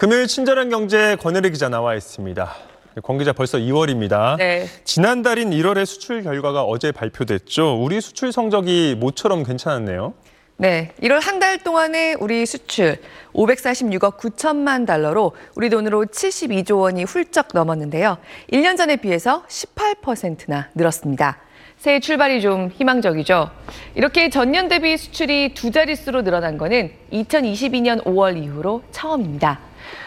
금요일 친절한 경제 권혜리 기자 나와 있습니다. 권 기자, 벌써 2월입니다. 네. 지난달인 1월의 수출 결과가 어제 발표됐죠. 우리 수출 성적이 모처럼 괜찮았네요. 네, 1월 한 달 동안에 우리 수출 546억 9천만 달러로 우리 돈으로 72조 원이 훌쩍 넘었는데요. 1년 전에 비해서 18%나 늘었습니다. 새해 출발이 좀 희망적이죠. 이렇게 전년 대비 수출이 두 자릿수로 늘어난 거는 2022년 5월 이후로 처음입니다.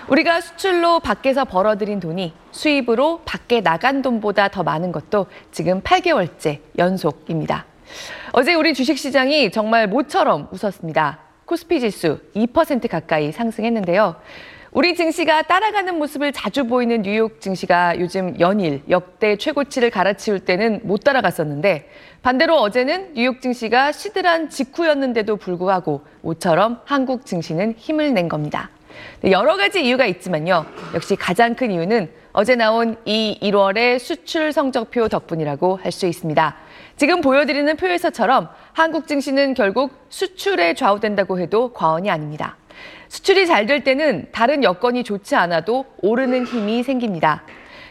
우리가 수출로 밖에서 벌어들인 돈이 수입으로 밖에 나간 돈보다 더 많은 것도 지금 8개월째 연속입니다. 어제 우리 주식시장이 정말 모처럼 웃었습니다. 코스피 지수 2% 가까이 상승했는데요. 우리 증시가 따라가는 모습을 자주 보이는 뉴욕 증시가 요즘 연일 역대 최고치를 갈아치울 때는 못 따라갔었는데, 반대로 어제는 뉴욕 증시가 시들한 직후였는데도 불구하고 모처럼 한국 증시는 힘을 낸 겁니다. 여러 가지 이유가 있지만요. 역시 가장 큰 이유는 어제 나온 이 1월의 수출 성적표 덕분이라고 할 수 있습니다. 지금 보여드리는 표에서처럼 한국 증시는 결국 수출에 좌우된다고 해도 과언이 아닙니다. 수출이 잘 될 때는 다른 여건이 좋지 않아도 오르는 힘이 생깁니다.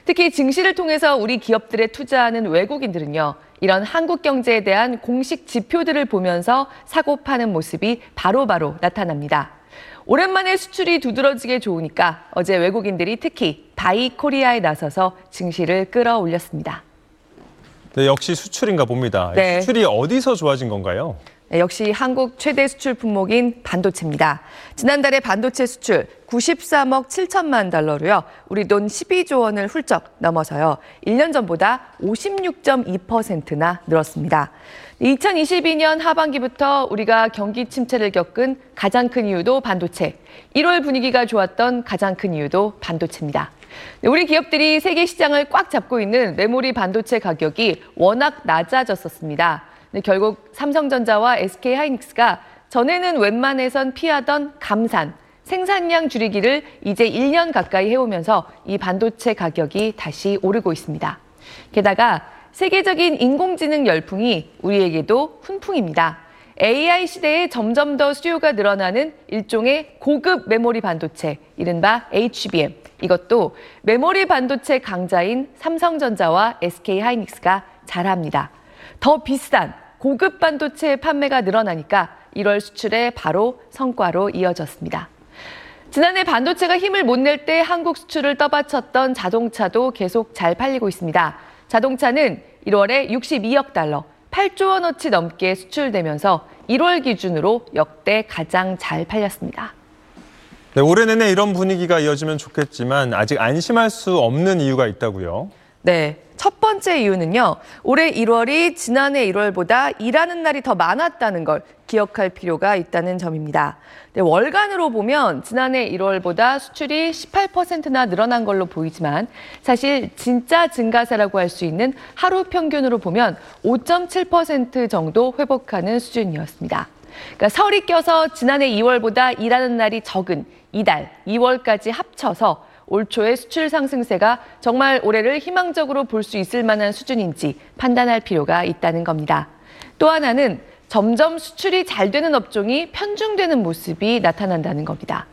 특히 증시를 통해서 우리 기업들에 투자하는 외국인들은요, 이런 한국 경제에 대한 공식 지표들을 보면서 사고 파는 모습이 바로바로 나타납니다. 오랜만에 수출이 두드러지게 좋으니까 어제 외국인들이 특히 바이 코리아에 나서서 증시를 끌어올렸습니다. 네, 역시 수출인가 봅니다. 네. 수출이 어디서 좋아진 건가요? 네, 역시 한국 최대 수출 품목인 반도체입니다. 지난달에 반도체 수출 93억 7천만 달러로요. 우리 돈 12조 원을 훌쩍 넘어서요. 1년 전보다 56.2%나 늘었습니다. 2022년 하반기부터 우리가 경기 침체를 겪은 가장 큰 이유도 반도체, 1월 분위기가 좋았던 가장 큰 이유도 반도체입니다. 우리 기업들이 세계 시장을 꽉 잡고 있는 메모리 반도체 가격이 워낙 낮아졌었습니다. 결국 삼성전자와 SK하이닉스가 전에는 웬만해선 피하던 감산, 생산량 줄이기를 이제 1년 가까이 해오면서 이 반도체 가격이 다시 오르고 있습니다. 게다가 세계적인 인공지능 열풍이 우리에게도 훈풍입니다. AI 시대에 점점 더 수요가 늘어나는 일종의 고급 메모리 반도체, 이른바 HBM. 이것도 메모리 반도체 강자인 삼성전자와 SK하이닉스가 잘합니다. 더 비싼 고급 반도체 판매가 늘어나니까 1월 수출에 바로 성과로 이어졌습니다. 지난해 반도체가 힘을 못 낼 때 한국 수출을 떠받쳤던 자동차도 계속 잘 팔리고 있습니다. 자동차는 1월에 62억 달러, 8조 원어치 넘게 수출되면서 1월 기준으로 역대 가장 잘 팔렸습니다. 네, 올해 내내 이런 분위기가 이어지면 좋겠지만 아직 안심할 수 없는 이유가 있다고요? 네, 첫 번째 이유는요. 올해 1월이 지난해 1월보다 일하는 날이 더 많았다는 걸 기억할 필요가 있다는 점입니다. 네, 월간으로 보면 지난해 1월보다 수출이 18%나 늘어난 걸로 보이지만 사실 진짜 증가세라고 할 수 있는 하루 평균으로 보면 5.7% 정도 회복하는 수준이었습니다. 그러니까 설이 껴서 지난해 2월보다 일하는 날이 적은 이달 2월까지 합쳐서 올 초의 수출 상승세가 정말 올해를 희망적으로 볼 수 있을 만한 수준인지 판단할 필요가 있다는 겁니다. 또 하나는 점점 수출이 잘 되는 업종이 편중되는 모습이 나타난다는 겁니다.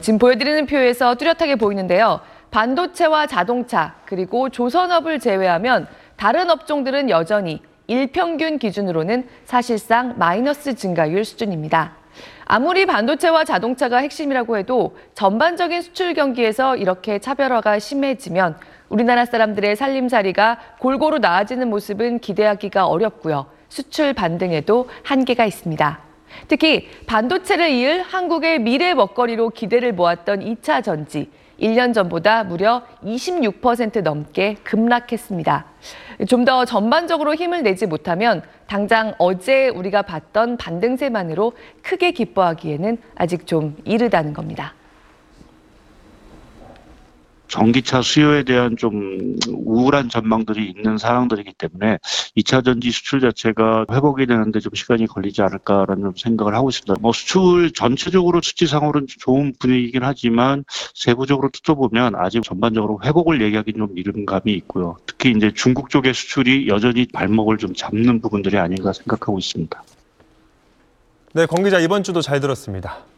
지금 보여드리는 표에서 뚜렷하게 보이는데요. 반도체와 자동차 그리고 조선업을 제외하면 다른 업종들은 여전히 일평균 기준으로는 사실상 마이너스 증가율 수준입니다. 아무리 반도체와 자동차가 핵심이라고 해도 전반적인 수출 경기에서 이렇게 차별화가 심해지면 우리나라 사람들의 살림살이가 골고루 나아지는 모습은 기대하기가 어렵고요. 수출 반등에도 한계가 있습니다. 특히 반도체를 이을 한국의 미래 먹거리로 기대를 모았던 2차 전지, 1년 전보다 무려 26% 넘게 급락했습니다. 좀 더 전반적으로 힘을 내지 못하면 당장 어제 우리가 봤던 반등세만으로 크게 기뻐하기에는 아직 좀 이르다는 겁니다. 전기차 수요에 대한 좀 우울한 전망들이 있는 상황들이기 때문에 2차 전지 수출 자체가 회복이 되는데 좀 시간이 걸리지 않을까라는 생각을 하고 있습니다. 수출 전체적으로 수치상으로는 좋은 분위기긴 하지만 세부적으로 뜯어보면 아직 전반적으로 회복을 얘기하기 좀 이른 감이 있고요. 특히 이제 중국 쪽의 수출이 여전히 발목을 좀 잡는 부분들이 아닌가 생각하고 있습니다. 네, 권 기자 이번 주도 잘 들었습니다.